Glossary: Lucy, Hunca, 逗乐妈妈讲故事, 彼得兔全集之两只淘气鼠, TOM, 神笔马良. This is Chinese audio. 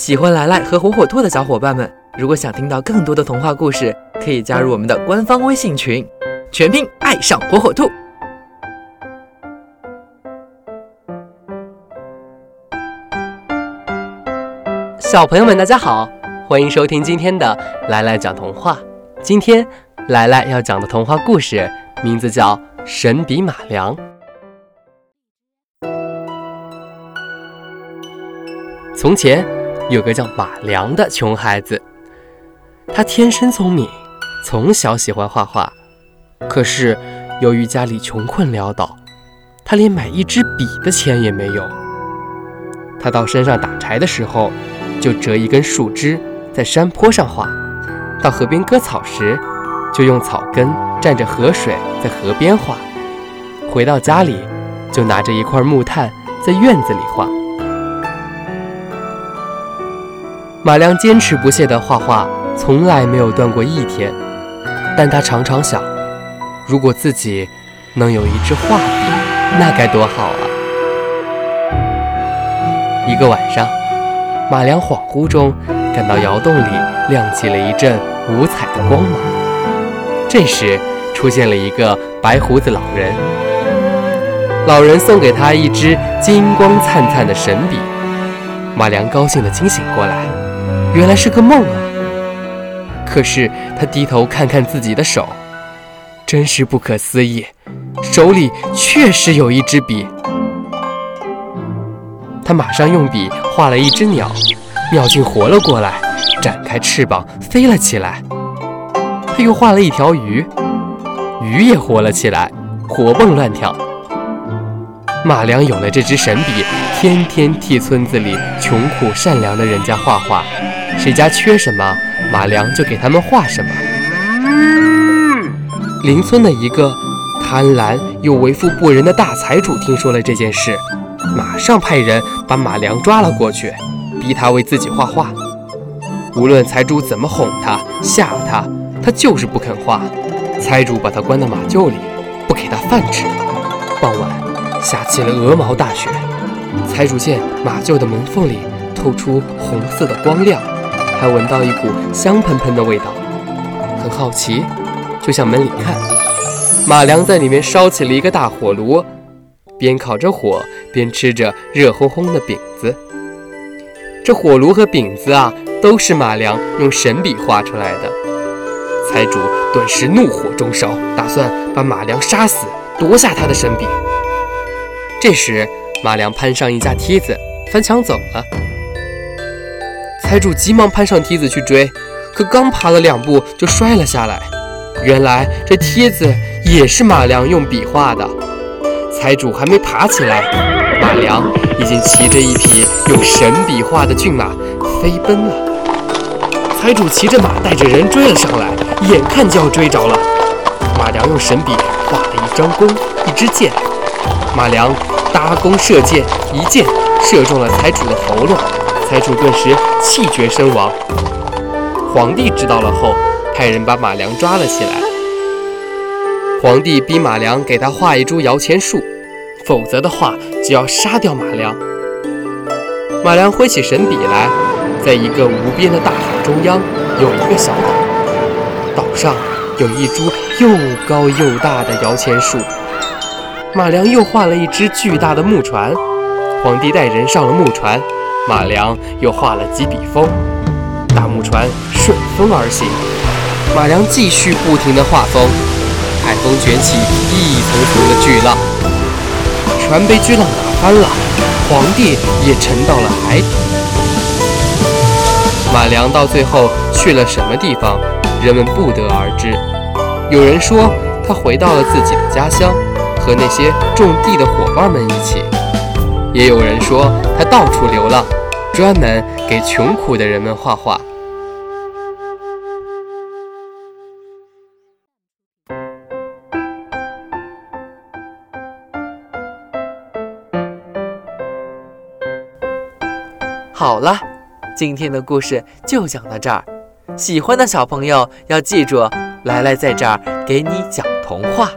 喜欢来来和火火兔的小伙伴们，如果想听到更多的童话故事，可以加入我们的官方微信群，全拼爱上火火兔。小朋友们大家好，欢迎收听今天的来来讲童话。今天来来要讲的童话故事名字叫《神笔马良》。从前有个叫马良的穷孩子，他天生聪明，从小喜欢画画。可是由于家里穷困潦倒，他连买一支笔的钱也没有。他到山上打柴的时候，就折一根树枝在山坡上画，到河边割草时，就用草根蘸着河水在河边画，回到家里就拿着一块木炭在院子里画。马良坚持不懈地画画，从来没有断过一天，但他常常想，如果自己能有一支画笔，那该多好啊。一个晚上，马良恍惚中感到窑洞里亮起了一阵五彩的光芒。这时出现了一个白胡子老人，老人送给他一支金光灿灿的神笔。马良高兴地惊醒过来，原来是个梦啊！可是他低头看看自己的手，真是不可思议，手里确实有一支笔。他马上用笔画了一只鸟，鸟竟活了过来，展开翅膀飞了起来。他又画了一条鱼，鱼也活了起来，活蹦乱跳。马良有了这支神笔，天天替村子里穷苦善良的人家画画，谁家缺什么，马良就给他们画什么。邻村的一个贪婪又为富不仁的大财主听说了这件事，马上派人把马良抓了过去，逼他为自己画画。无论财主怎么哄他、吓他，他就是不肯画。财主把他关到马厩里，不给他饭吃。傍晚下起了鹅毛大雪，财主见马厩的门缝里透出红色的光亮，还闻到一股香喷喷的味道，很好奇，就向门里看。马良在里面烧起了一个大火炉，边烤着火边吃着热烘烘的饼子。这火炉和饼子啊，都是马良用神笔画出来的。财主顿时怒火中烧，打算把马良杀死，夺下他的神笔。这时马良攀上一架梯子翻墙走了。财主急忙攀上梯子去追，可刚爬了两步就摔了下来。原来这梯子也是马良用笔画的。财主还没爬起来，马良已经骑着一匹用神笔画的骏马飞奔了。财主骑着马带着人追了上来，眼看就要追着了。马良用神笔画了一张弓一支箭，马良搭弓射箭，一箭射中了财主的喉咙，财主顿时气绝身亡。皇帝知道了后，派人把马良抓了起来。皇帝逼马良给他画一株摇钱树，否则的话就要杀掉马良。马良挥起神笔来，在一个无边的大海中央有一个小岛，岛上有一株又高又大的摇钱树。马良又画了一只巨大的木船，皇帝带人上了木船，马良又画了几笔风，大木船顺风而行。马良继续不停地画风，海风卷起一层层的巨浪，船被巨浪打翻了，皇帝也沉到了海底。马良到最后去了什么地方，人们不得而知。有人说他回到了自己的家乡，和那些种地的伙伴们一起，也有人说他到处流浪，专门给穷苦的人们画画。好了，今天的故事就讲到这儿。喜欢的小朋友要记住，来来在这儿给你讲童话。